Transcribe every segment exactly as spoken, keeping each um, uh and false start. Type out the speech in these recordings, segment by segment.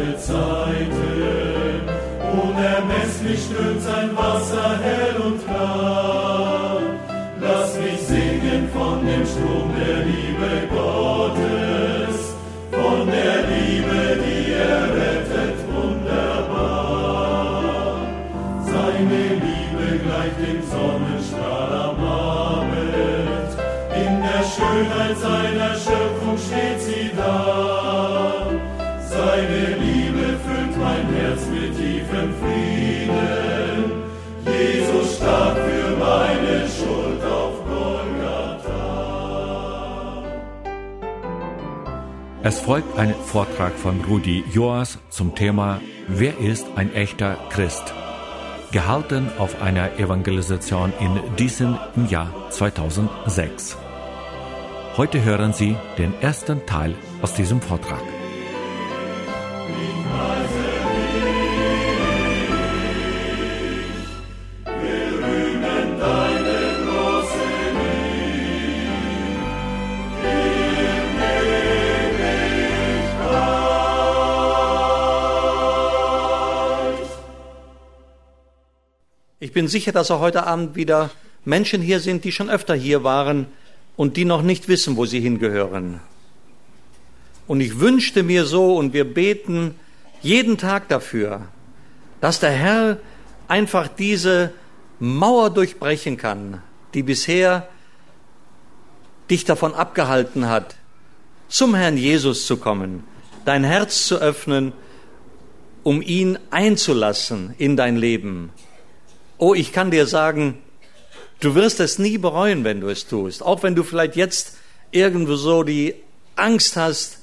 alle Zeiten. Unermesslich strömt sein Wasser hell und klar. Lass mich singen von dem Strom der Liebe Gottes, von der Liebe, die er rettet, wunderbar. Seine Liebe gleicht dem Sonnenstrahl am Abend. In der Schönheit seiner Schöpfung steht sie da. Seine Liebe füllt mein Herz mit tiefem Frieden. Jesus starb für meine Schuld auf Golgatha. Es folgt ein Vortrag von Rudi Joas zum Thema Wer ist ein echter Christ? Gehalten auf einer Evangelisation in Diesen im Jahr zweitausendsechs. Heute hören Sie den ersten Teil aus diesem Vortrag. Ich bin sicher, dass auch heute Abend wieder Menschen hier sind, die schon öfter hier waren und die noch nicht wissen, wo sie hingehören. Und ich wünschte mir so, und wir beten jeden Tag dafür, dass der Herr einfach diese Mauer durchbrechen kann, die bisher dich davon abgehalten hat, zum Herrn Jesus zu kommen, dein Herz zu öffnen, um ihn einzulassen in dein Leben. Oh, ich kann dir sagen, du wirst es nie bereuen, wenn du es tust. Auch wenn du vielleicht jetzt irgendwo so die Angst hast,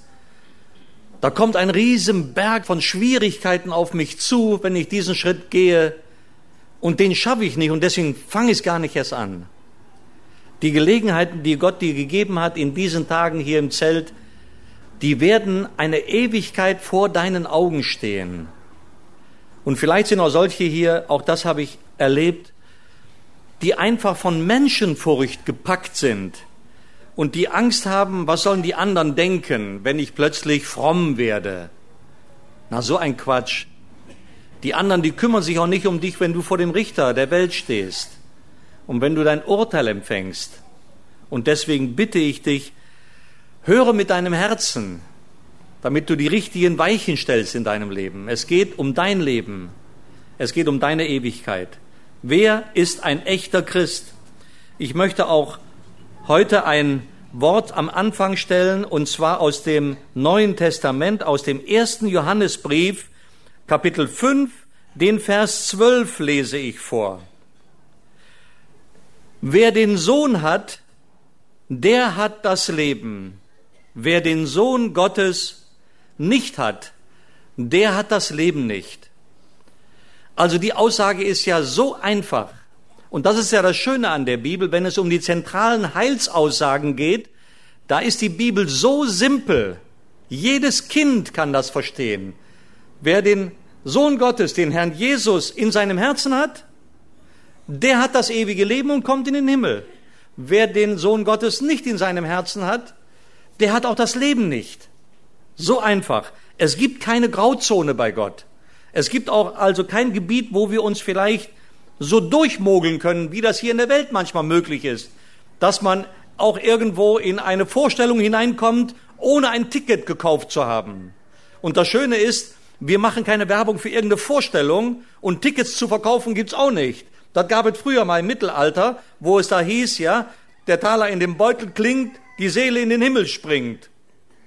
da kommt ein Riesenberg von Schwierigkeiten auf mich zu, wenn ich diesen Schritt gehe, und den schaffe ich nicht und deswegen fange ich es gar nicht erst an. Die Gelegenheiten, die Gott dir gegeben hat in diesen Tagen hier im Zelt, die werden eine Ewigkeit vor deinen Augen stehen. Und vielleicht sind auch solche hier, auch das habe ich erlebt, die einfach von Menschenfurcht gepackt sind und die Angst haben, was sollen die anderen denken, wenn ich plötzlich fromm werde. Na, so ein Quatsch. Die anderen, die kümmern sich auch nicht um dich, wenn du vor dem Richter der Welt stehst und wenn du dein Urteil empfängst. Und deswegen bitte ich dich, höre mit deinem Herzen, damit du die richtigen Weichen stellst in deinem Leben. Es geht um dein Leben. Es geht um deine Ewigkeit. Wer ist ein echter Christ? Ich möchte auch heute ein Wort am Anfang stellen, und zwar aus dem Neuen Testament, aus dem ersten Johannesbrief, Kapitel fünf, den Vers zwölf lese ich vor. Wer den Sohn hat, der hat das Leben. Wer den Sohn Gottes nicht hat, der hat das Leben nicht. Also die Aussage ist ja so einfach. Und das ist ja das Schöne an der Bibel, wenn es um die zentralen Heilsaussagen geht, da ist die Bibel so simpel. Jedes Kind kann das verstehen. Wer den Sohn Gottes, den Herrn Jesus, in seinem Herzen hat, der hat das ewige Leben und kommt in den Himmel. Wer den Sohn Gottes nicht in seinem Herzen hat, der hat auch das Leben nicht. So einfach. Es gibt keine Grauzone bei Gott. Es gibt auch also kein Gebiet, wo wir uns vielleicht so durchmogeln können, wie das hier in der Welt manchmal möglich ist, dass man auch irgendwo in eine Vorstellung hineinkommt, ohne ein Ticket gekauft zu haben. Und das Schöne ist, wir machen keine Werbung für irgendeine Vorstellung, und Tickets zu verkaufen gibt's auch nicht. Das gab es früher mal im Mittelalter, wo es da hieß, ja, der Taler in dem Beutel klingt, die Seele in den Himmel springt.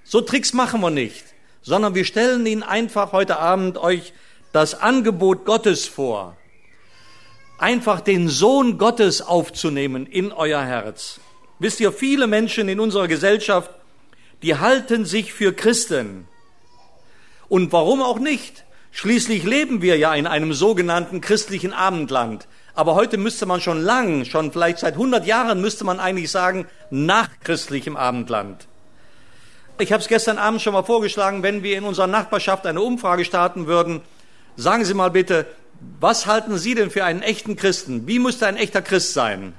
So Tricks machen wir nicht, sondern wir stellen Ihnen einfach heute Abend euch das Angebot Gottes vor. Einfach den Sohn Gottes aufzunehmen in euer Herz. Wisst ihr, viele Menschen in unserer Gesellschaft, die halten sich für Christen. Und warum auch nicht? Schließlich leben wir ja in einem sogenannten christlichen Abendland. Aber heute müsste man schon lang, schon vielleicht seit hundert Jahren, müsste man eigentlich sagen, nach christlichem Abendland. Ich habe es gestern Abend schon mal vorgeschlagen, wenn wir in unserer Nachbarschaft eine Umfrage starten würden, sagen Sie mal bitte, was halten Sie denn für einen echten Christen? Wie müsste ein echter Christ sein?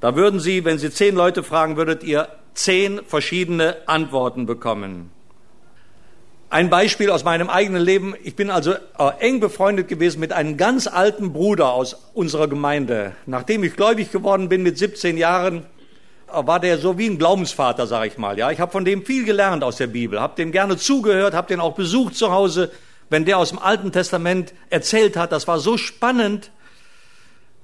Da würden Sie, wenn Sie zehn Leute fragen, würdet ihr zehn verschiedene Antworten bekommen. Ein Beispiel aus meinem eigenen Leben. Ich bin also eng befreundet gewesen mit einem ganz alten Bruder aus unserer Gemeinde. Nachdem ich gläubig geworden bin mit siebzehn Jahren, war der so wie ein Glaubensvater, sage ich mal. Ja, ich habe von dem viel gelernt aus der Bibel, habe dem gerne zugehört, habe den auch besucht zu Hause, wenn der aus dem Alten Testament erzählt hat. Das war so spannend.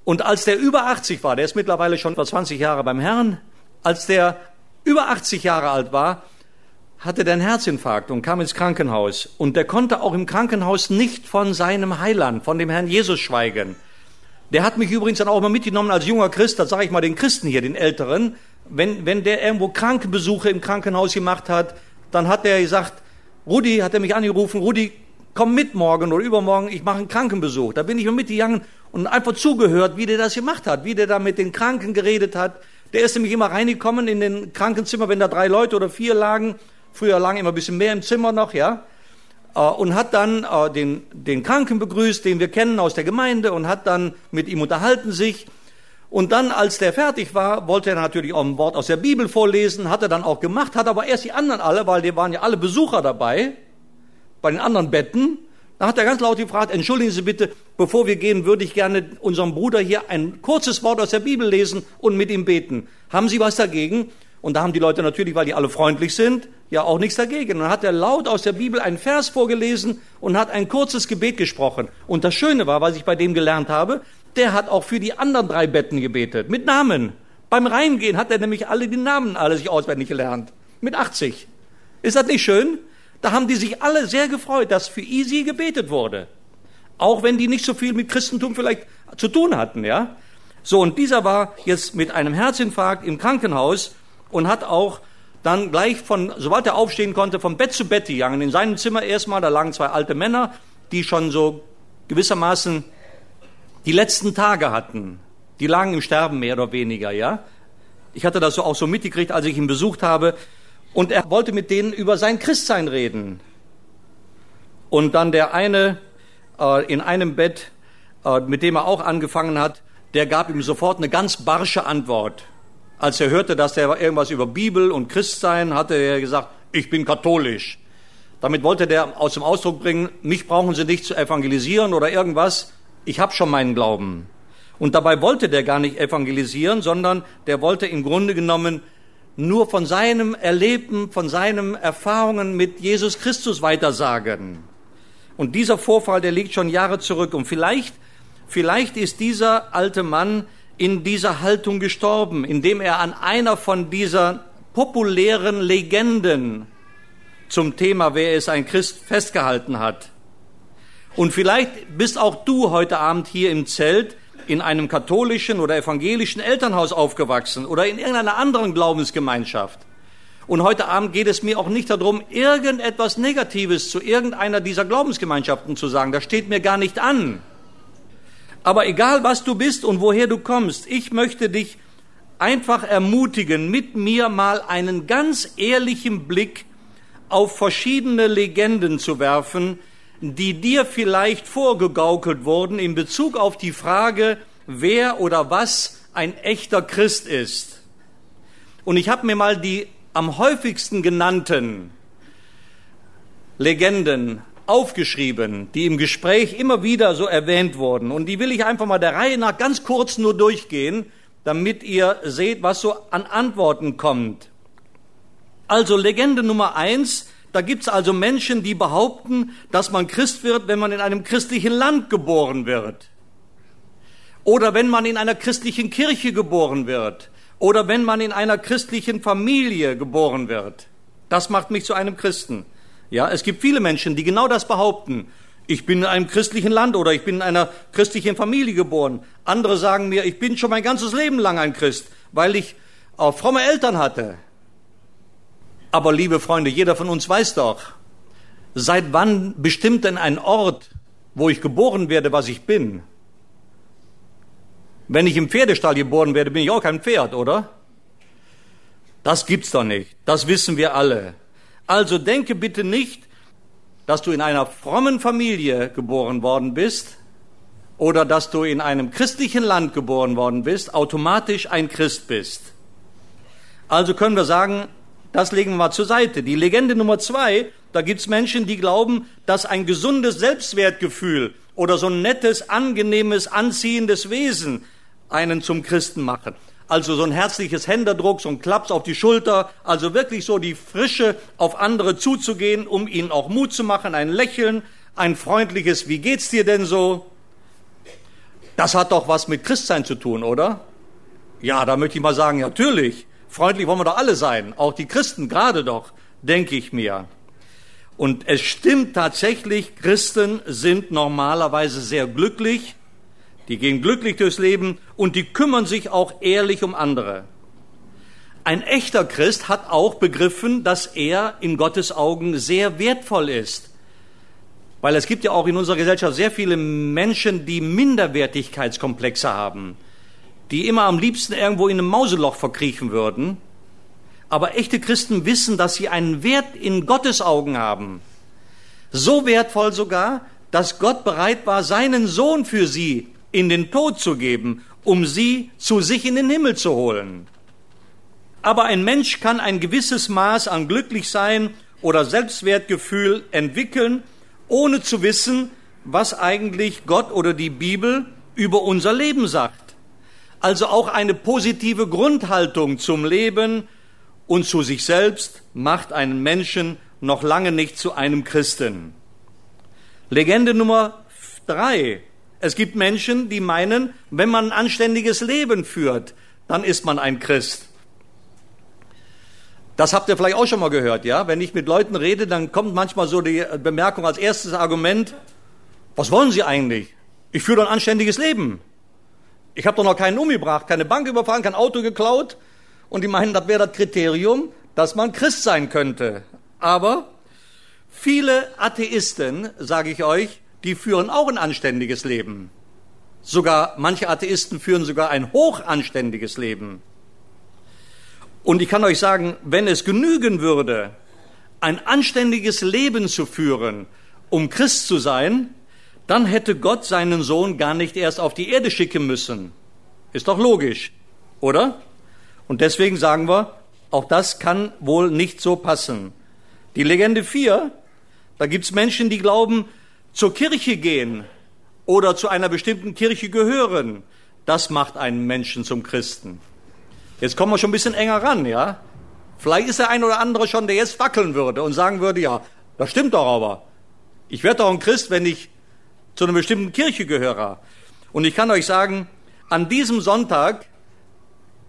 Und als der über achtzig war, der ist mittlerweile schon über zwanzig Jahre beim Herrn, als der über achtzig Jahre alt war, hatte der einen Herzinfarkt und kam ins Krankenhaus. Und der konnte auch im Krankenhaus nicht von seinem Heiland, von dem Herrn Jesus schweigen. Der hat mich übrigens dann auch mal mitgenommen als junger Christ, das sage ich mal den Christen hier, den Älteren. Wenn, wenn der irgendwo Krankenbesuche im Krankenhaus gemacht hat, dann hat der gesagt, Rudi, hat er mich angerufen, Rudi, komm mit morgen oder übermorgen, ich mache einen Krankenbesuch. Da bin ich mitgegangen und einfach zugehört, wie der das gemacht hat, wie der da mit den Kranken geredet hat. Der ist nämlich immer reingekommen in den Krankenzimmer, wenn da drei Leute oder vier lagen. Früher lang immer ein bisschen mehr im Zimmer noch, ja. Und hat dann den, den Kranken begrüßt, den wir kennen aus der Gemeinde, und hat dann mit ihm unterhalten sich. Und dann, als der fertig war, wollte er natürlich auch ein Wort aus der Bibel vorlesen, hat er dann auch gemacht, hat aber erst die anderen alle, weil die waren ja alle Besucher dabei, bei den anderen Betten. Da hat er ganz laut gefragt, entschuldigen Sie bitte, bevor wir gehen, würde ich gerne unserem Bruder hier ein kurzes Wort aus der Bibel lesen und mit ihm beten. Haben Sie was dagegen? Und da haben die Leute natürlich, weil die alle freundlich sind, ja auch nichts dagegen. Und dann hat er laut aus der Bibel einen Vers vorgelesen und hat ein kurzes Gebet gesprochen. Und das Schöne war, was ich bei dem gelernt habe, der hat auch für die anderen drei Betten gebetet, mit Namen. Beim Reingehen hat er nämlich alle die Namen alle sich auswendig gelernt, mit achtzig. Ist das nicht schön? Da haben die sich alle sehr gefreut, dass für sie gebetet wurde. Auch wenn die nicht so viel mit Christentum vielleicht zu tun hatten, ja. So, und dieser war jetzt mit einem Herzinfarkt im Krankenhaus und hat auch dann gleich von, sobald er aufstehen konnte, von Bett zu Bett gegangen. In seinem Zimmer erstmal, da lagen zwei alte Männer, die schon so gewissermaßen die letzten Tage hatten. Die lagen im Sterben mehr oder weniger, ja. Ich hatte das so auch so mitgekriegt, als ich ihn besucht habe. Und er wollte mit denen über sein Christsein reden. Und dann der eine äh, in einem Bett, äh, mit dem er auch angefangen hat, der gab ihm sofort eine ganz barsche Antwort. Als er hörte, dass der irgendwas über Bibel und Christsein, hatte er gesagt, ich bin katholisch. Damit wollte der aus dem Ausdruck bringen, mich brauchen Sie nicht zu evangelisieren oder irgendwas, ich habe schon meinen Glauben. Und dabei wollte der gar nicht evangelisieren, sondern der wollte im Grunde genommen nur von seinem Erleben, von seinen Erfahrungen mit Jesus Christus weitersagen. Und dieser Vorfall, der liegt schon Jahre zurück. Und vielleicht, vielleicht ist dieser alte Mann in dieser Haltung gestorben, indem er an einer von dieser populären Legenden zum Thema, wer ist ein Christ, festgehalten hat. Und vielleicht bist auch du heute Abend hier im Zelt in einem katholischen oder evangelischen Elternhaus aufgewachsen oder in irgendeiner anderen Glaubensgemeinschaft. Und heute Abend geht es mir auch nicht darum, irgendetwas Negatives zu irgendeiner dieser Glaubensgemeinschaften zu sagen. Das steht mir gar nicht an. Aber egal, was du bist und woher du kommst, ich möchte dich einfach ermutigen, mit mir mal einen ganz ehrlichen Blick auf verschiedene Legenden zu werfen, die dir vielleicht vorgegaukelt wurden in Bezug auf die Frage, wer oder was ein echter Christ ist. Und ich habe mir mal die am häufigsten genannten Legenden aufgeschrieben, die im Gespräch immer wieder so erwähnt wurden. Und die will ich einfach mal der Reihe nach ganz kurz nur durchgehen, damit ihr seht, was so an Antworten kommt. Also Legende Nummer eins, da gibt's also Menschen, die behaupten, dass man Christ wird, wenn man in einem christlichen Land geboren wird. Oder wenn man in einer christlichen Kirche geboren wird. Oder wenn man in einer christlichen Familie geboren wird. Das macht mich zu einem Christen. Ja, es gibt viele Menschen, die genau das behaupten. Ich bin in einem christlichen Land oder ich bin in einer christlichen Familie geboren. Andere sagen mir, ich bin schon mein ganzes Leben lang ein Christ, weil ich auch fromme Eltern hatte. Aber liebe Freunde, jeder von uns weiß doch, seit wann bestimmt denn ein Ort, wo ich geboren werde, was ich bin? Wenn ich im Pferdestall geboren werde, bin ich auch kein Pferd, oder? Das gibt's doch nicht. Das wissen wir alle. Also denke bitte nicht, dass du in einer frommen Familie geboren worden bist oder dass du in einem christlichen Land geboren worden bist, automatisch ein Christ bist. Also können wir sagen, Das legen wir mal zur Seite. Die Legende Nummer zwei, da gibt es Menschen, die glauben, dass ein gesundes Selbstwertgefühl oder so ein nettes, angenehmes, anziehendes Wesen einen zum Christen machen. Also so ein herzliches Händedruck, so ein Klaps auf die Schulter, also wirklich so die Frische, auf andere zuzugehen, um ihnen auch Mut zu machen, ein Lächeln, ein freundliches, wie geht's dir denn so? Das hat doch was mit Christsein zu tun, oder? Ja, da möchte ich mal sagen, natürlich. Freundlich wollen wir doch alle sein, auch die Christen gerade doch, denke ich mir. Und es stimmt tatsächlich, Christen sind normalerweise sehr glücklich, die gehen glücklich durchs Leben und die kümmern sich auch ehrlich um andere. Ein echter Christ hat auch begriffen, dass er in Gottes Augen sehr wertvoll ist. Weil es gibt ja auch in unserer Gesellschaft sehr viele Menschen, die Minderwertigkeitskomplexe haben, die immer am liebsten irgendwo in einem Mauseloch verkriechen würden. Aber echte Christen wissen, dass sie einen Wert in Gottes Augen haben. So wertvoll sogar, dass Gott bereit war, seinen Sohn für sie in den Tod zu geben, um sie zu sich in den Himmel zu holen. Aber ein Mensch kann ein gewisses Maß an Glücklichsein oder Selbstwertgefühl entwickeln, ohne zu wissen, was eigentlich Gott oder die Bibel über unser Leben sagt. Also auch eine positive Grundhaltung zum Leben und zu sich selbst macht einen Menschen noch lange nicht zu einem Christen. Legende Nummer drei. Es gibt Menschen, die meinen, wenn man ein anständiges Leben führt, dann ist man ein Christ. Das habt ihr vielleicht auch schon mal gehört, ja? Wenn ich mit Leuten rede, dann kommt manchmal so die Bemerkung als erstes Argument, was wollen Sie eigentlich? Ich führe doch ein anständiges Leben. Ich habe doch noch keinen umgebracht, keine Bank überfahren, kein Auto geklaut. Und die meinen, das wäre das Kriterium, dass man Christ sein könnte. Aber viele Atheisten, sage ich euch, die führen auch ein anständiges Leben. Sogar manche Atheisten führen sogar ein hochanständiges Leben. Und ich kann euch sagen, wenn es genügen würde, ein anständiges Leben zu führen, um Christ zu sein, dann hätte Gott seinen Sohn gar nicht erst auf die Erde schicken müssen. Ist doch logisch, oder? Und deswegen sagen wir, auch das kann wohl nicht so passen. Die Legende vier, da gibt's Menschen, die glauben, zur Kirche gehen oder zu einer bestimmten Kirche gehören, das macht einen Menschen zum Christen. Jetzt kommen wir schon ein bisschen enger ran, ja? Vielleicht ist der ein oder andere schon, der jetzt wackeln würde und sagen würde, ja, das stimmt doch aber. Ich werde doch ein Christ, wenn ich zu einer bestimmten Kirche gehöre. Und ich kann euch sagen, an diesem Sonntag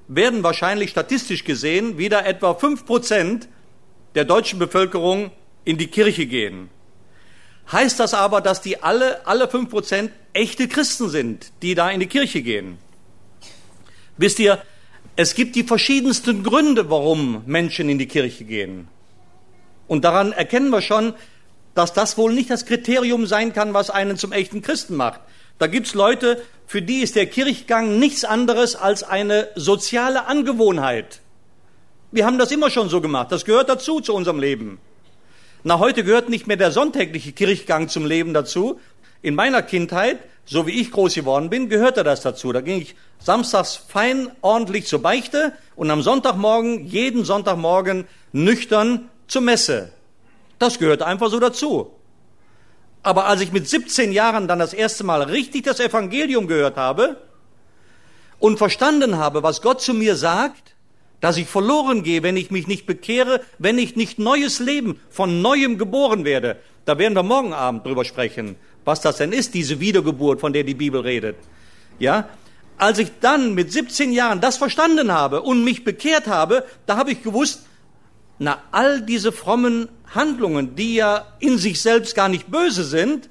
werden wahrscheinlich statistisch gesehen wieder etwa fünf Prozent der deutschen Bevölkerung in die Kirche gehen. Heißt das aber, dass die alle, alle fünf Prozent echte Christen sind, die da in die Kirche gehen? Wisst ihr, es gibt die verschiedensten Gründe, warum Menschen in die Kirche gehen. Und daran erkennen wir schon, dass das wohl nicht das Kriterium sein kann, was einen zum echten Christen macht. Da gibt's Leute, für die ist der Kirchgang nichts anderes als eine soziale Angewohnheit. Wir haben das immer schon so gemacht. Das gehört dazu, zu unserem Leben. Na, heute gehört nicht mehr der sonntägliche Kirchgang zum Leben dazu. In meiner Kindheit, so wie ich groß geworden bin, gehörte das dazu. Da ging ich samstags fein ordentlich zur Beichte und am Sonntagmorgen, jeden Sonntagmorgen, nüchtern zur Messe. Das gehört einfach so dazu. Aber als ich mit siebzehn Jahren dann das erste Mal richtig das Evangelium gehört habe und verstanden habe, was Gott zu mir sagt, dass ich verloren gehe, wenn ich mich nicht bekehre, wenn ich nicht neues Leben, von Neuem geboren werde. Da werden wir morgen Abend drüber sprechen, was das denn ist, diese Wiedergeburt, von der die Bibel redet. Ja? Als ich dann mit siebzehn Jahren das verstanden habe und mich bekehrt habe, da habe ich gewusst, na, all diese frommen Handlungen, die ja in sich selbst gar nicht böse sind,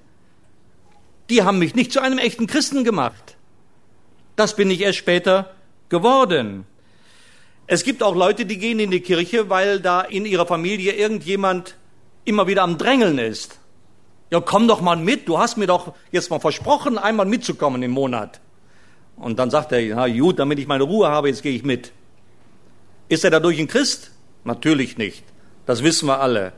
die haben mich nicht zu einem echten Christen gemacht. Das bin ich erst später geworden. Es gibt auch Leute, die gehen in die Kirche, weil da in ihrer Familie irgendjemand immer wieder am Drängeln ist. Ja, komm doch mal mit, du hast mir doch jetzt mal versprochen, einmal mitzukommen im Monat. Und dann sagt er, ja gut, damit ich meine Ruhe habe, jetzt gehe ich mit. Ist er dadurch ein Christ? Natürlich nicht. Das wissen wir alle.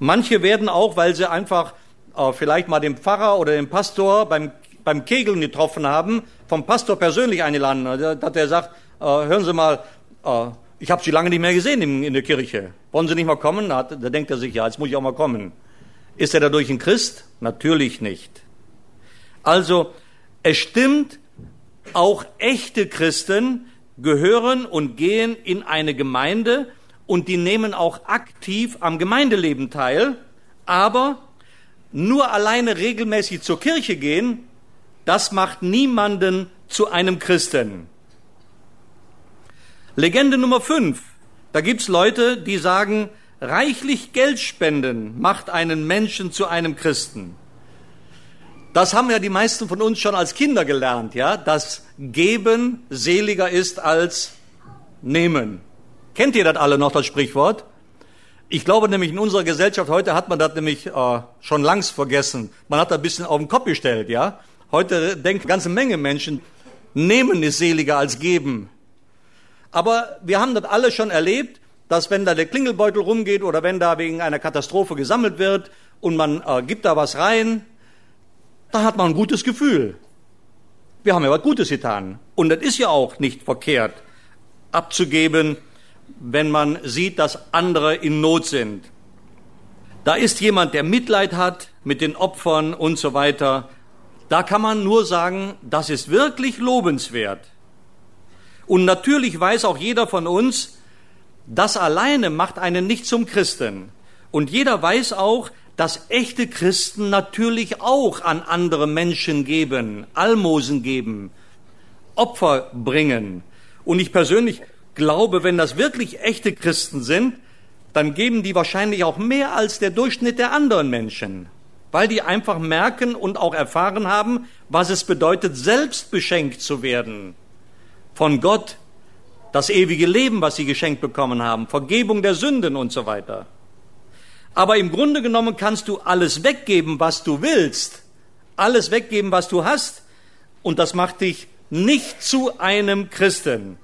Manche werden auch, weil sie einfach äh, vielleicht mal den Pfarrer oder den Pastor beim, beim Kegeln getroffen haben, vom Pastor persönlich eingeladen, dass der sagt, äh, hören Sie mal, äh, ich habe sie lange nicht mehr gesehen in, in der Kirche. Wollen sie nicht mal kommen? Da, hat, da denkt er sich, ja, jetzt muss ich auch mal kommen. Ist er dadurch ein Christ? Natürlich nicht. Also, es stimmt, auch echte Christen gehören und gehen in eine Gemeinde und die nehmen auch aktiv am Gemeindeleben teil, aber nur alleine regelmäßig zur Kirche gehen, das macht niemanden zu einem Christen. Legende Nummer fünf. Da gibt's Leute, die sagen, reichlich Geld spenden macht einen Menschen zu einem Christen. Das haben ja die meisten von uns schon als Kinder gelernt, ja, dass Geben seliger ist als Nehmen. Kennt ihr das alle noch, das Sprichwort? Ich glaube nämlich, in unserer Gesellschaft heute hat man das nämlich äh, schon langs vergessen. Man hat das ein bisschen auf den Kopf gestellt, ja. Heute denken ganze Menge Menschen, Nehmen ist seliger als Geben. Aber wir haben das alle schon erlebt, dass wenn da der Klingelbeutel rumgeht oder wenn da wegen einer Katastrophe gesammelt wird und man äh, gibt da was rein, da hat man ein gutes Gefühl. Wir haben ja was Gutes getan. Und das ist ja auch nicht verkehrt, abzugeben, wenn man sieht, dass andere in Not sind. Da ist jemand, der Mitleid hat mit den Opfern und so weiter. Da kann man nur sagen, das ist wirklich lobenswert. Und natürlich weiß auch jeder von uns, das alleine macht einen nicht zum Christen. Und jeder weiß auch, dass echte Christen natürlich auch an andere Menschen geben, Almosen geben, Opfer bringen. Und ich persönlich glaube, wenn das wirklich echte Christen sind, dann geben die wahrscheinlich auch mehr als der Durchschnitt der anderen Menschen, weil die einfach merken und auch erfahren haben, was es bedeutet, selbst beschenkt zu werden. Von Gott, das ewige Leben, was sie geschenkt bekommen haben, Vergebung der Sünden und so weiter. Aber im Grunde genommen kannst du alles weggeben, was du willst, alles weggeben, was du hast, und das macht dich nicht zu einem Christen.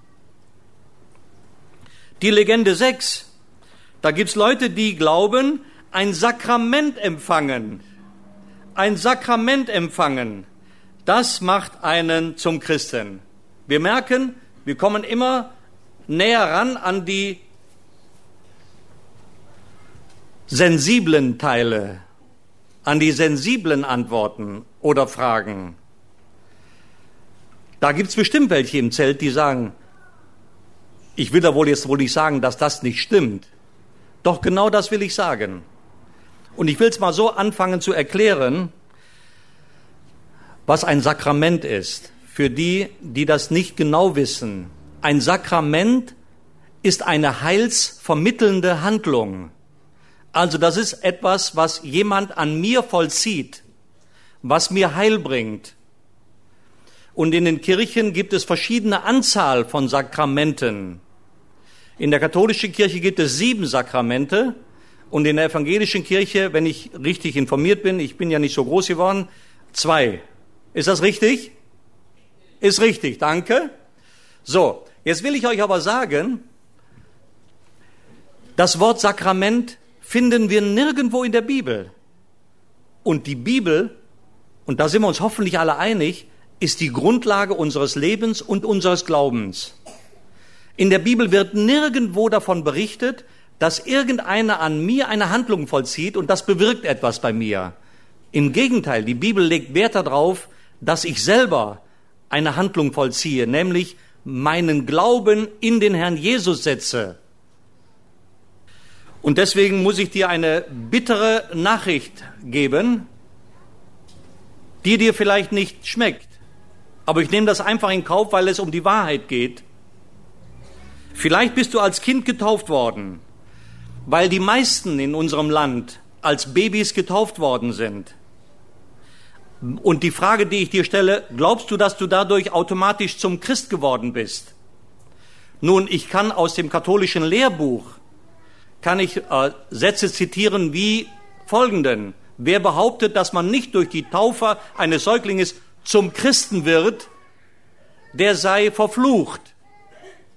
Die Legende sechs, da gibt's Leute, die glauben, ein Sakrament empfangen, ein Sakrament empfangen, das macht einen zum Christen. Wir merken, wir kommen immer näher ran an die sensiblen Teile, an die sensiblen Antworten oder Fragen. Da gibt es bestimmt welche im Zelt, die sagen, ich will da wohl jetzt wohl nicht sagen, dass das nicht stimmt. Doch genau das will ich sagen. Und ich will es mal so anfangen zu erklären, was ein Sakrament ist. Für die, die das nicht genau wissen, ein Sakrament ist eine heilsvermittelnde Handlung. Also das ist etwas, was jemand an mir vollzieht, was mir Heil bringt. Und in den Kirchen gibt es verschiedene Anzahl von Sakramenten. In der katholischen Kirche gibt es sieben Sakramente und in der evangelischen Kirche, wenn ich richtig informiert bin, ich bin ja nicht so groß geworden, zwei. Ist das richtig? Ist richtig, danke. So, jetzt will ich euch aber sagen, das Wort Sakrament finden wir nirgendwo in der Bibel. Und die Bibel, und da sind wir uns hoffentlich alle einig, ist die Grundlage unseres Lebens und unseres Glaubens. In der Bibel wird nirgendwo davon berichtet, dass irgendeiner an mir eine Handlung vollzieht und das bewirkt etwas bei mir. Im Gegenteil, die Bibel legt Wert darauf, dass ich selber eine Handlung vollziehe, nämlich meinen Glauben in den Herrn Jesus setze. Und deswegen muss ich dir eine bittere Nachricht geben, die dir vielleicht nicht schmeckt. Aber ich nehme das einfach in Kauf, weil es um die Wahrheit geht. Vielleicht bist du als Kind getauft worden, weil die meisten in unserem Land als Babys getauft worden sind. Und die Frage, die ich dir stelle, glaubst du, dass du dadurch automatisch zum Christ geworden bist? Nun, ich kann aus dem katholischen Lehrbuch kann ich äh, Sätze zitieren wie folgenden. Wer behauptet, dass man nicht durch die Taufe eines Säuglings zum Christen wird, der sei verflucht.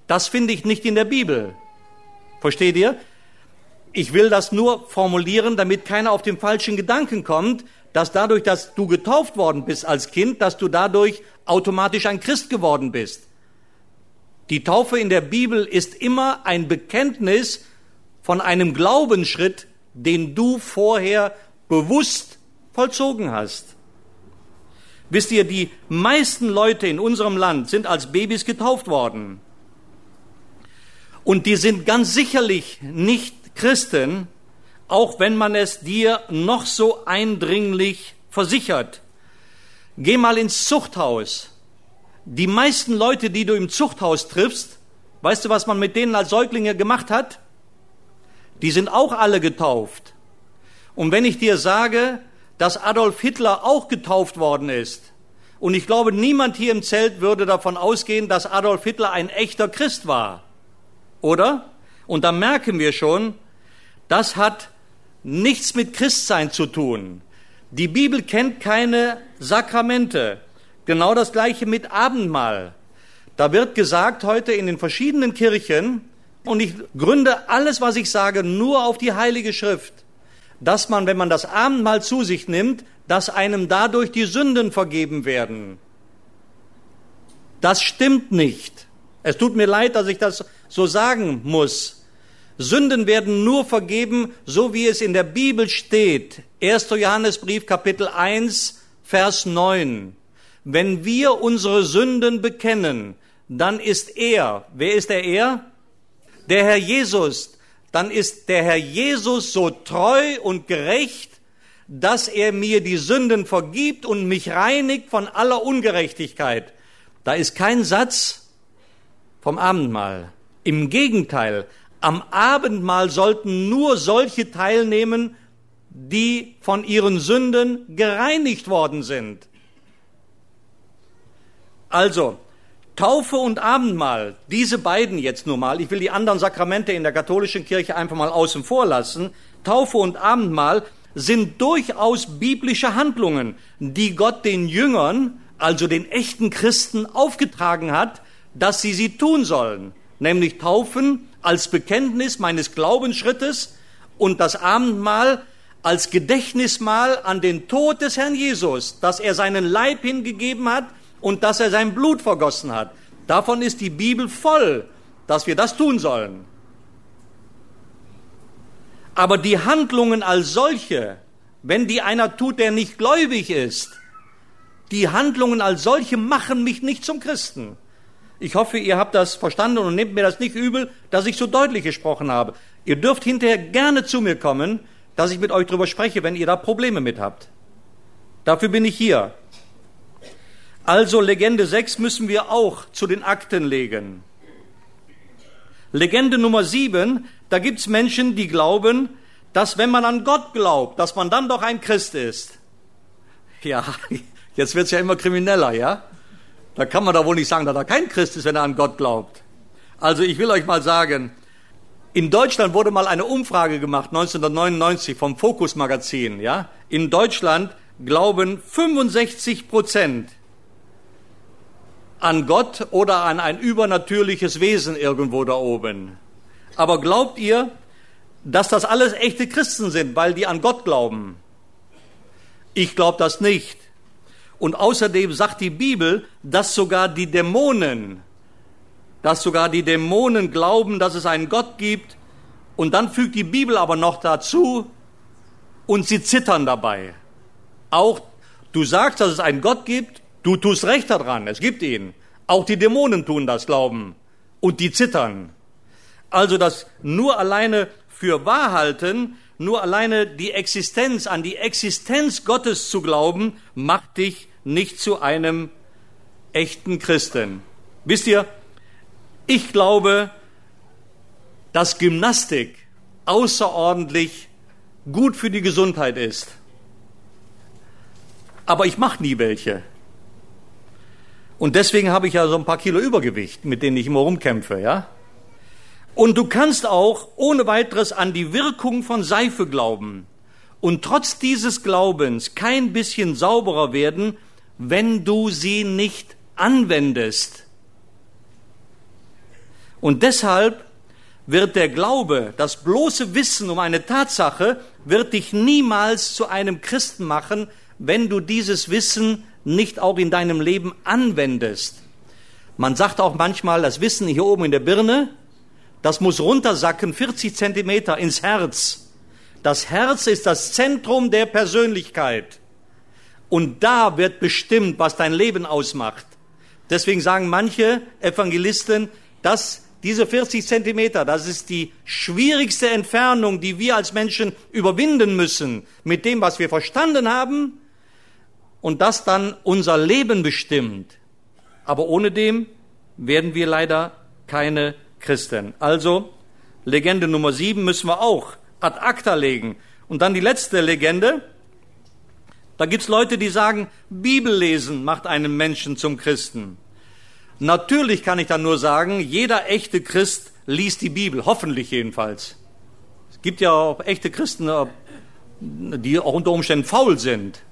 Das finde ich nicht in der Bibel. Versteht ihr? Ich will das nur formulieren, damit keiner auf den falschen Gedanken kommt, dass dadurch, dass du getauft worden bist als Kind, dass du dadurch automatisch ein Christ geworden bist. Die Taufe in der Bibel ist immer ein Bekenntnis von einem Glaubensschritt, den du vorher bewusst vollzogen hast. Wisst ihr, die meisten Leute in unserem Land sind als Babys getauft worden. Und die sind ganz sicherlich nicht Christen, auch wenn man es dir noch so eindringlich versichert. Geh mal ins Zuchthaus. Die meisten Leute, die du im Zuchthaus triffst, weißt du, was man mit denen als Säuglinge gemacht hat? Die sind auch alle getauft. Und wenn ich dir sage, dass Adolf Hitler auch getauft worden ist, und ich glaube, niemand hier im Zelt würde davon ausgehen, dass Adolf Hitler ein echter Christ war, oder? Und da merken wir schon, das hat nichts mit Christsein zu tun. Die Bibel kennt keine Sakramente. Genau das Gleiche mit Abendmahl. Da wird gesagt heute in den verschiedenen Kirchen, und ich gründe alles, was ich sage, nur auf die Heilige Schrift, dass man, wenn man das Abendmahl zu sich nimmt, dass einem dadurch die Sünden vergeben werden. Das stimmt nicht. Es tut mir leid, dass ich das so sagen muss. Sünden werden nur vergeben, so wie es in der Bibel steht. erster. Johannesbrief, Kapitel eins, Vers neun. Wenn wir unsere Sünden bekennen, dann ist er, wer ist der er? Der Herr Jesus. Dann ist der Herr Jesus so treu und gerecht, dass er mir die Sünden vergibt und mich reinigt von aller Ungerechtigkeit. Da ist kein Satz vom Abendmahl. Im Gegenteil, am Abendmahl sollten nur solche teilnehmen, die von ihren Sünden gereinigt worden sind. Also, Taufe und Abendmahl, diese beiden jetzt nur mal, ich will die anderen Sakramente in der katholischen Kirche einfach mal außen vor lassen, Taufe und Abendmahl sind durchaus biblische Handlungen, die Gott den Jüngern, also den echten Christen, aufgetragen hat, dass sie sie tun sollen, nämlich taufen als Bekenntnis meines Glaubensschrittes und das Abendmahl als Gedächtnismahl an den Tod des Herrn Jesus, dass er seinen Leib hingegeben hat und dass er sein Blut vergossen hat. Davon ist die Bibel voll, dass wir das tun sollen. Aber die Handlungen als solche, wenn die einer tut, der nicht gläubig ist, die Handlungen als solche machen mich nicht zum Christen. Ich hoffe, ihr habt das verstanden und nehmt mir das nicht übel, dass ich so deutlich gesprochen habe. Ihr dürft hinterher gerne zu mir kommen, dass ich mit euch drüber spreche, wenn ihr da Probleme mit habt. Dafür bin ich hier. Also Legende sechs müssen wir auch zu den Akten legen. Legende Nummer sieben, da gibt's Menschen, die glauben, dass wenn man an Gott glaubt, dass man dann doch ein Christ ist. Ja, jetzt wird's ja immer krimineller, ja? Da kann man da wohl nicht sagen, dass er kein Christ ist, wenn er an Gott glaubt. Also ich will euch mal sagen, in Deutschland wurde mal eine Umfrage gemacht, neunzehnhundertneunundneunzig, vom Focus-Magazin. Ja? In Deutschland glauben fünfundsechzig Prozent an Gott oder an ein übernatürliches Wesen irgendwo da oben. Aber glaubt ihr, dass das alles echte Christen sind, weil die an Gott glauben? Ich glaube das nicht. Und außerdem sagt die Bibel, dass sogar die Dämonen, dass sogar die Dämonen glauben, dass es einen Gott gibt. Und dann fügt die Bibel aber noch dazu, und sie zittern dabei. Auch du sagst, dass es einen Gott gibt, du tust recht daran, es gibt ihn. Auch die Dämonen tun das, glauben, und die zittern. Also das nur alleine für wahr halten, nur alleine die Existenz, an die Existenz Gottes zu glauben, macht dich nicht zu einem echten Christen. Wisst ihr, ich glaube, dass Gymnastik außerordentlich gut für die Gesundheit ist. Aber ich mache nie welche. Und deswegen habe ich ja so ein paar Kilo Übergewicht, mit denen ich immer rumkämpfe, ja? Und du kannst auch ohne weiteres an die Wirkung von Seife glauben und trotz dieses Glaubens kein bisschen sauberer werden, wenn du sie nicht anwendest. Und deshalb wird der Glaube, das bloße Wissen um eine Tatsache, wird dich niemals zu einem Christen machen, wenn du dieses Wissen nicht auch in deinem Leben anwendest. Man sagt auch manchmal, das Wissen hier oben in der Birne, das muss runtersacken, vierzig Zentimeter ins Herz. Das Herz ist das Zentrum der Persönlichkeit. Und da wird bestimmt, was dein Leben ausmacht. Deswegen sagen manche Evangelisten, dass diese vierzig Zentimeter, das ist die schwierigste Entfernung, die wir als Menschen überwinden müssen, mit dem, was wir verstanden haben, und das dann unser Leben bestimmt. Aber ohne dem werden wir leider keine Christen. Also, Legende Nummer sieben müssen wir auch ad acta legen. Und dann die letzte Legende. Da gibt es Leute, die sagen, Bibellesen macht einen Menschen zum Christen. Natürlich kann ich dann nur sagen, jeder echte Christ liest die Bibel, hoffentlich jedenfalls. Es gibt ja auch echte Christen, die auch unter Umständen faul sind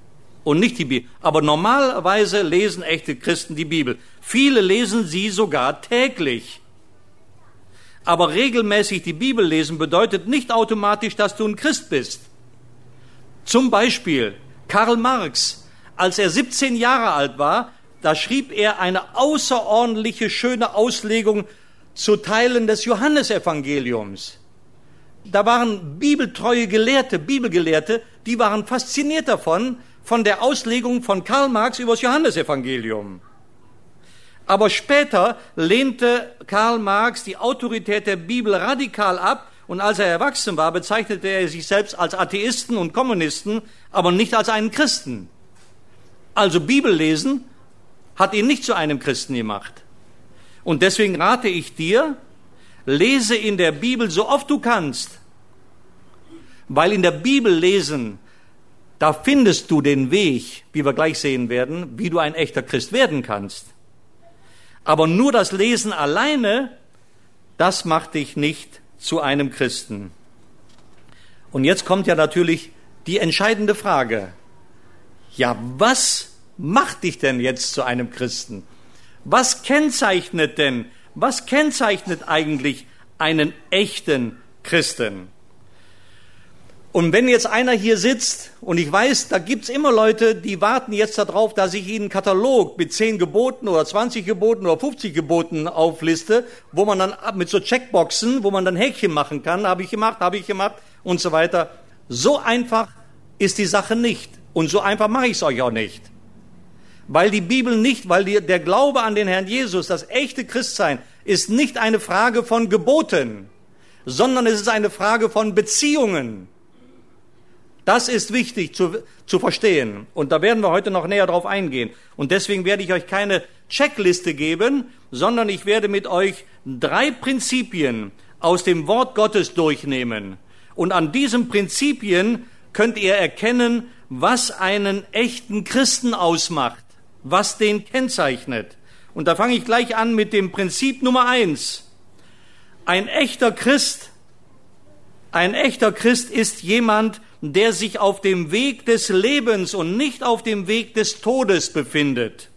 und nicht die Bibel. Aber normalerweise lesen echte Christen die Bibel. Viele lesen sie sogar täglich. Aber regelmäßig die Bibel lesen bedeutet nicht automatisch, dass du ein Christ bist. Zum Beispiel Karl Marx, als er siebzehn Jahre alt war, da schrieb er eine außerordentliche, schöne Auslegung zu Teilen des Johannesevangeliums. Da waren bibeltreue Gelehrte, Bibelgelehrte, die waren fasziniert davon, von der Auslegung von Karl Marx über das Johannesevangelium. Aber später lehnte Karl Marx die Autorität der Bibel radikal ab, und als er erwachsen war, bezeichnete er sich selbst als Atheisten und Kommunisten, aber nicht als einen Christen. Also Bibellesen hat ihn nicht zu einem Christen gemacht. Und deswegen rate ich dir, lese in der Bibel so oft du kannst. Weil in der Bibel lesen, da findest du den Weg, wie wir gleich sehen werden, wie du ein echter Christ werden kannst. Aber nur das Lesen alleine, das macht dich nicht zu einem Christen. Und jetzt kommt ja natürlich die entscheidende Frage. Ja, was macht dich denn jetzt zu einem Christen? Was kennzeichnet denn, was kennzeichnet eigentlich einen echten Christen? Und wenn jetzt einer hier sitzt, und ich weiß, da gibt's immer Leute, die warten jetzt darauf, dass ich ihnen einen Katalog mit zehn Geboten oder zwanzig Geboten oder fünfzig Geboten aufliste, wo man dann mit so Checkboxen, wo man dann Häkchen machen kann, habe ich gemacht, habe ich gemacht und so weiter. So einfach ist die Sache nicht. Und so einfach mache ich es euch auch nicht. Weil die Bibel nicht, weil die, der Glaube an den Herrn Jesus, das echte Christsein, ist nicht eine Frage von Geboten, sondern es ist eine Frage von Beziehungen. Das ist wichtig zu, zu verstehen. Und da werden wir heute noch näher drauf eingehen. Und deswegen werde ich euch keine Checkliste geben, sondern ich werde mit euch drei Prinzipien aus dem Wort Gottes durchnehmen. Und an diesen Prinzipien könnt ihr erkennen, was einen echten Christen ausmacht, was den kennzeichnet. Und da fange ich gleich an mit dem Prinzip Nummer eins. Ein echter Christ, ein echter Christ ist jemand, der sich auf dem Weg des Lebens und nicht auf dem Weg des Todes befindet.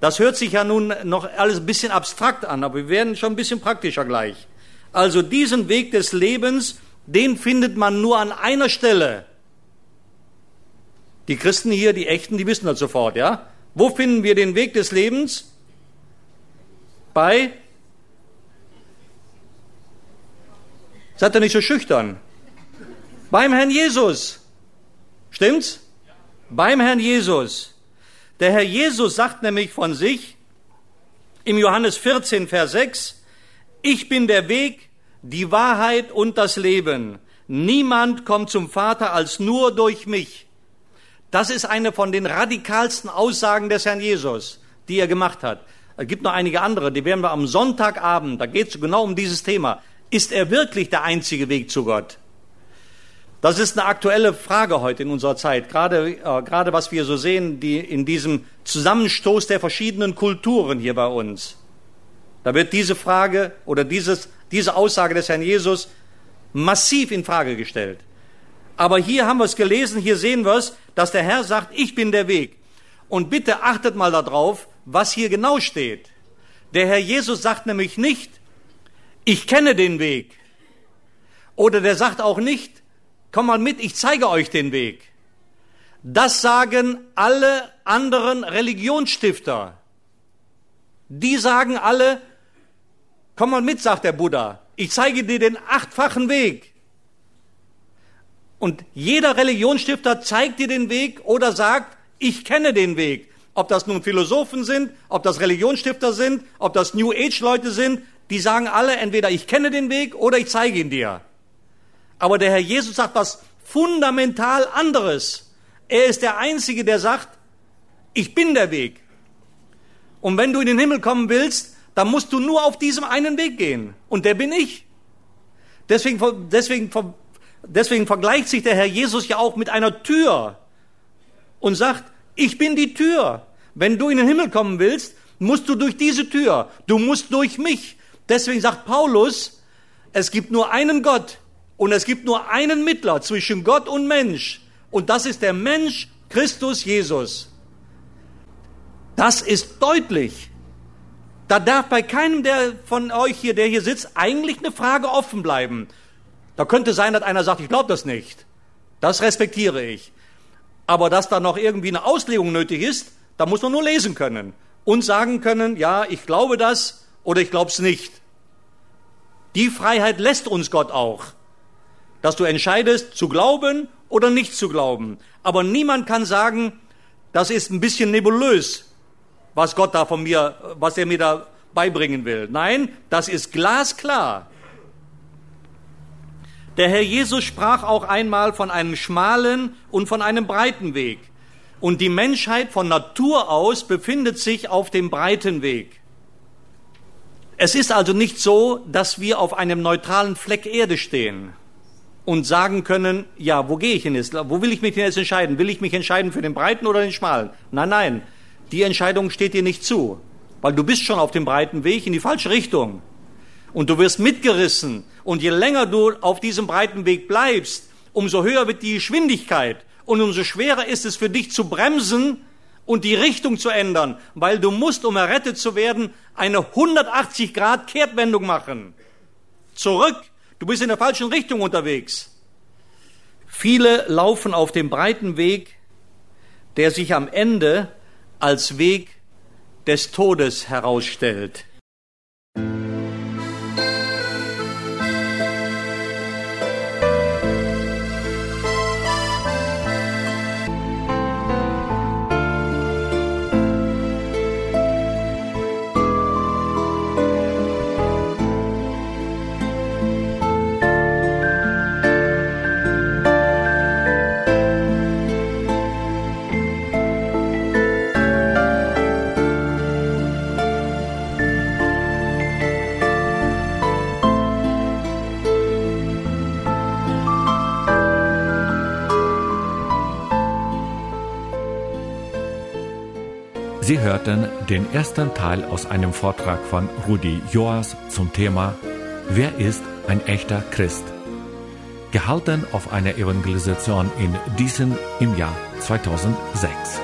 Das hört sich ja nun noch alles ein bisschen abstrakt an, aber wir werden schon ein bisschen praktischer gleich. Also diesen Weg des Lebens, den findet man nur an einer Stelle. Die Christen hier, die Echten, die wissen das sofort, ja? Wo finden wir den Weg des Lebens? Bei? Seid ihr nicht so schüchtern? Beim Herrn Jesus. Stimmt's? Ja. Beim Herrn Jesus. Der Herr Jesus sagt nämlich von sich im Johannes vierzehn, Vers sechs, ich bin der Weg, die Wahrheit und das Leben. Niemand kommt zum Vater als nur durch mich. Das ist eine von den radikalsten Aussagen des Herrn Jesus, die er gemacht hat. Es gibt noch einige andere, die werden wir am Sonntagabend, da geht es genau um dieses Thema. Ist er wirklich der einzige Weg zu Gott? Das ist eine aktuelle Frage heute in unserer Zeit, gerade, äh, gerade was wir so sehen, die in diesem Zusammenstoß der verschiedenen Kulturen hier bei uns. Da wird diese Frage oder dieses, diese Aussage des Herrn Jesus massiv in Frage gestellt. Aber hier haben wir es gelesen, hier sehen wir es, dass der Herr sagt, ich bin der Weg. Und bitte achtet mal darauf, was hier genau steht. Der Herr Jesus sagt nämlich nicht, ich kenne den Weg. Oder der sagt auch nicht, komm mal mit, ich zeige euch den Weg. Das sagen alle anderen Religionsstifter. Die sagen alle, komm mal mit, sagt der Buddha, ich zeige dir den achtfachen Weg. Und jeder Religionsstifter zeigt dir den Weg oder sagt, ich kenne den Weg. Ob das nun Philosophen sind, ob das Religionsstifter sind, ob das New Age Leute sind, die sagen alle, entweder ich kenne den Weg oder ich zeige ihn dir. Aber der Herr Jesus sagt was fundamental anderes. Er ist der Einzige, der sagt, ich bin der Weg. Und wenn du in den Himmel kommen willst, dann musst du nur auf diesem einen Weg gehen. Und der bin ich. Deswegen, deswegen, deswegen vergleicht sich der Herr Jesus ja auch mit einer Tür und sagt, ich bin die Tür. Wenn du in den Himmel kommen willst, musst du durch diese Tür. Du musst durch mich. Deswegen sagt Paulus, es gibt nur einen Gott und es gibt nur einen Mittler zwischen Gott und Mensch. Und das ist der Mensch Christus Jesus. Das ist deutlich. Da darf bei keinem der von euch hier, der hier sitzt, eigentlich eine Frage offen bleiben. Da könnte sein, dass einer sagt, ich glaube das nicht. Das respektiere ich. Aber dass da noch irgendwie eine Auslegung nötig ist, da muss man nur lesen können und sagen können, ja, ich glaube das oder ich glaube es nicht. Die Freiheit lässt uns Gott auch, dass du entscheidest, zu glauben oder nicht zu glauben. Aber niemand kann sagen, das ist ein bisschen nebulös, was Gott da von mir, was er mir da beibringen will. Nein, das ist glasklar. Der Herr Jesus sprach auch einmal von einem schmalen und von einem breiten Weg. Und die Menschheit von Natur aus befindet sich auf dem breiten Weg. Es ist also nicht so, dass wir auf einem neutralen Fleck Erde stehen und sagen können, ja, wo gehe ich denn jetzt? Wo will ich mich denn jetzt entscheiden? Will ich mich entscheiden für den breiten oder den schmalen? Nein, nein, die Entscheidung steht dir nicht zu, weil du bist schon auf dem breiten Weg in die falsche Richtung. Und du wirst mitgerissen. Und je länger du auf diesem breiten Weg bleibst, umso höher wird die Geschwindigkeit. Und umso schwerer ist es für dich zu bremsen und die Richtung zu ändern. Weil du musst, um errettet zu werden, eine hundertachtzig Grad Kehrtwendung machen. Zurück. Du bist in der falschen Richtung unterwegs. Viele laufen auf dem breiten Weg, der sich am Ende als Weg des Todes herausstellt. Sie hörten den ersten Teil aus einem Vortrag von Rudi Joas zum Thema Wer ist ein echter Christ? Gehalten auf einer Evangelisation in Diesen im Jahr zweitausendsechs.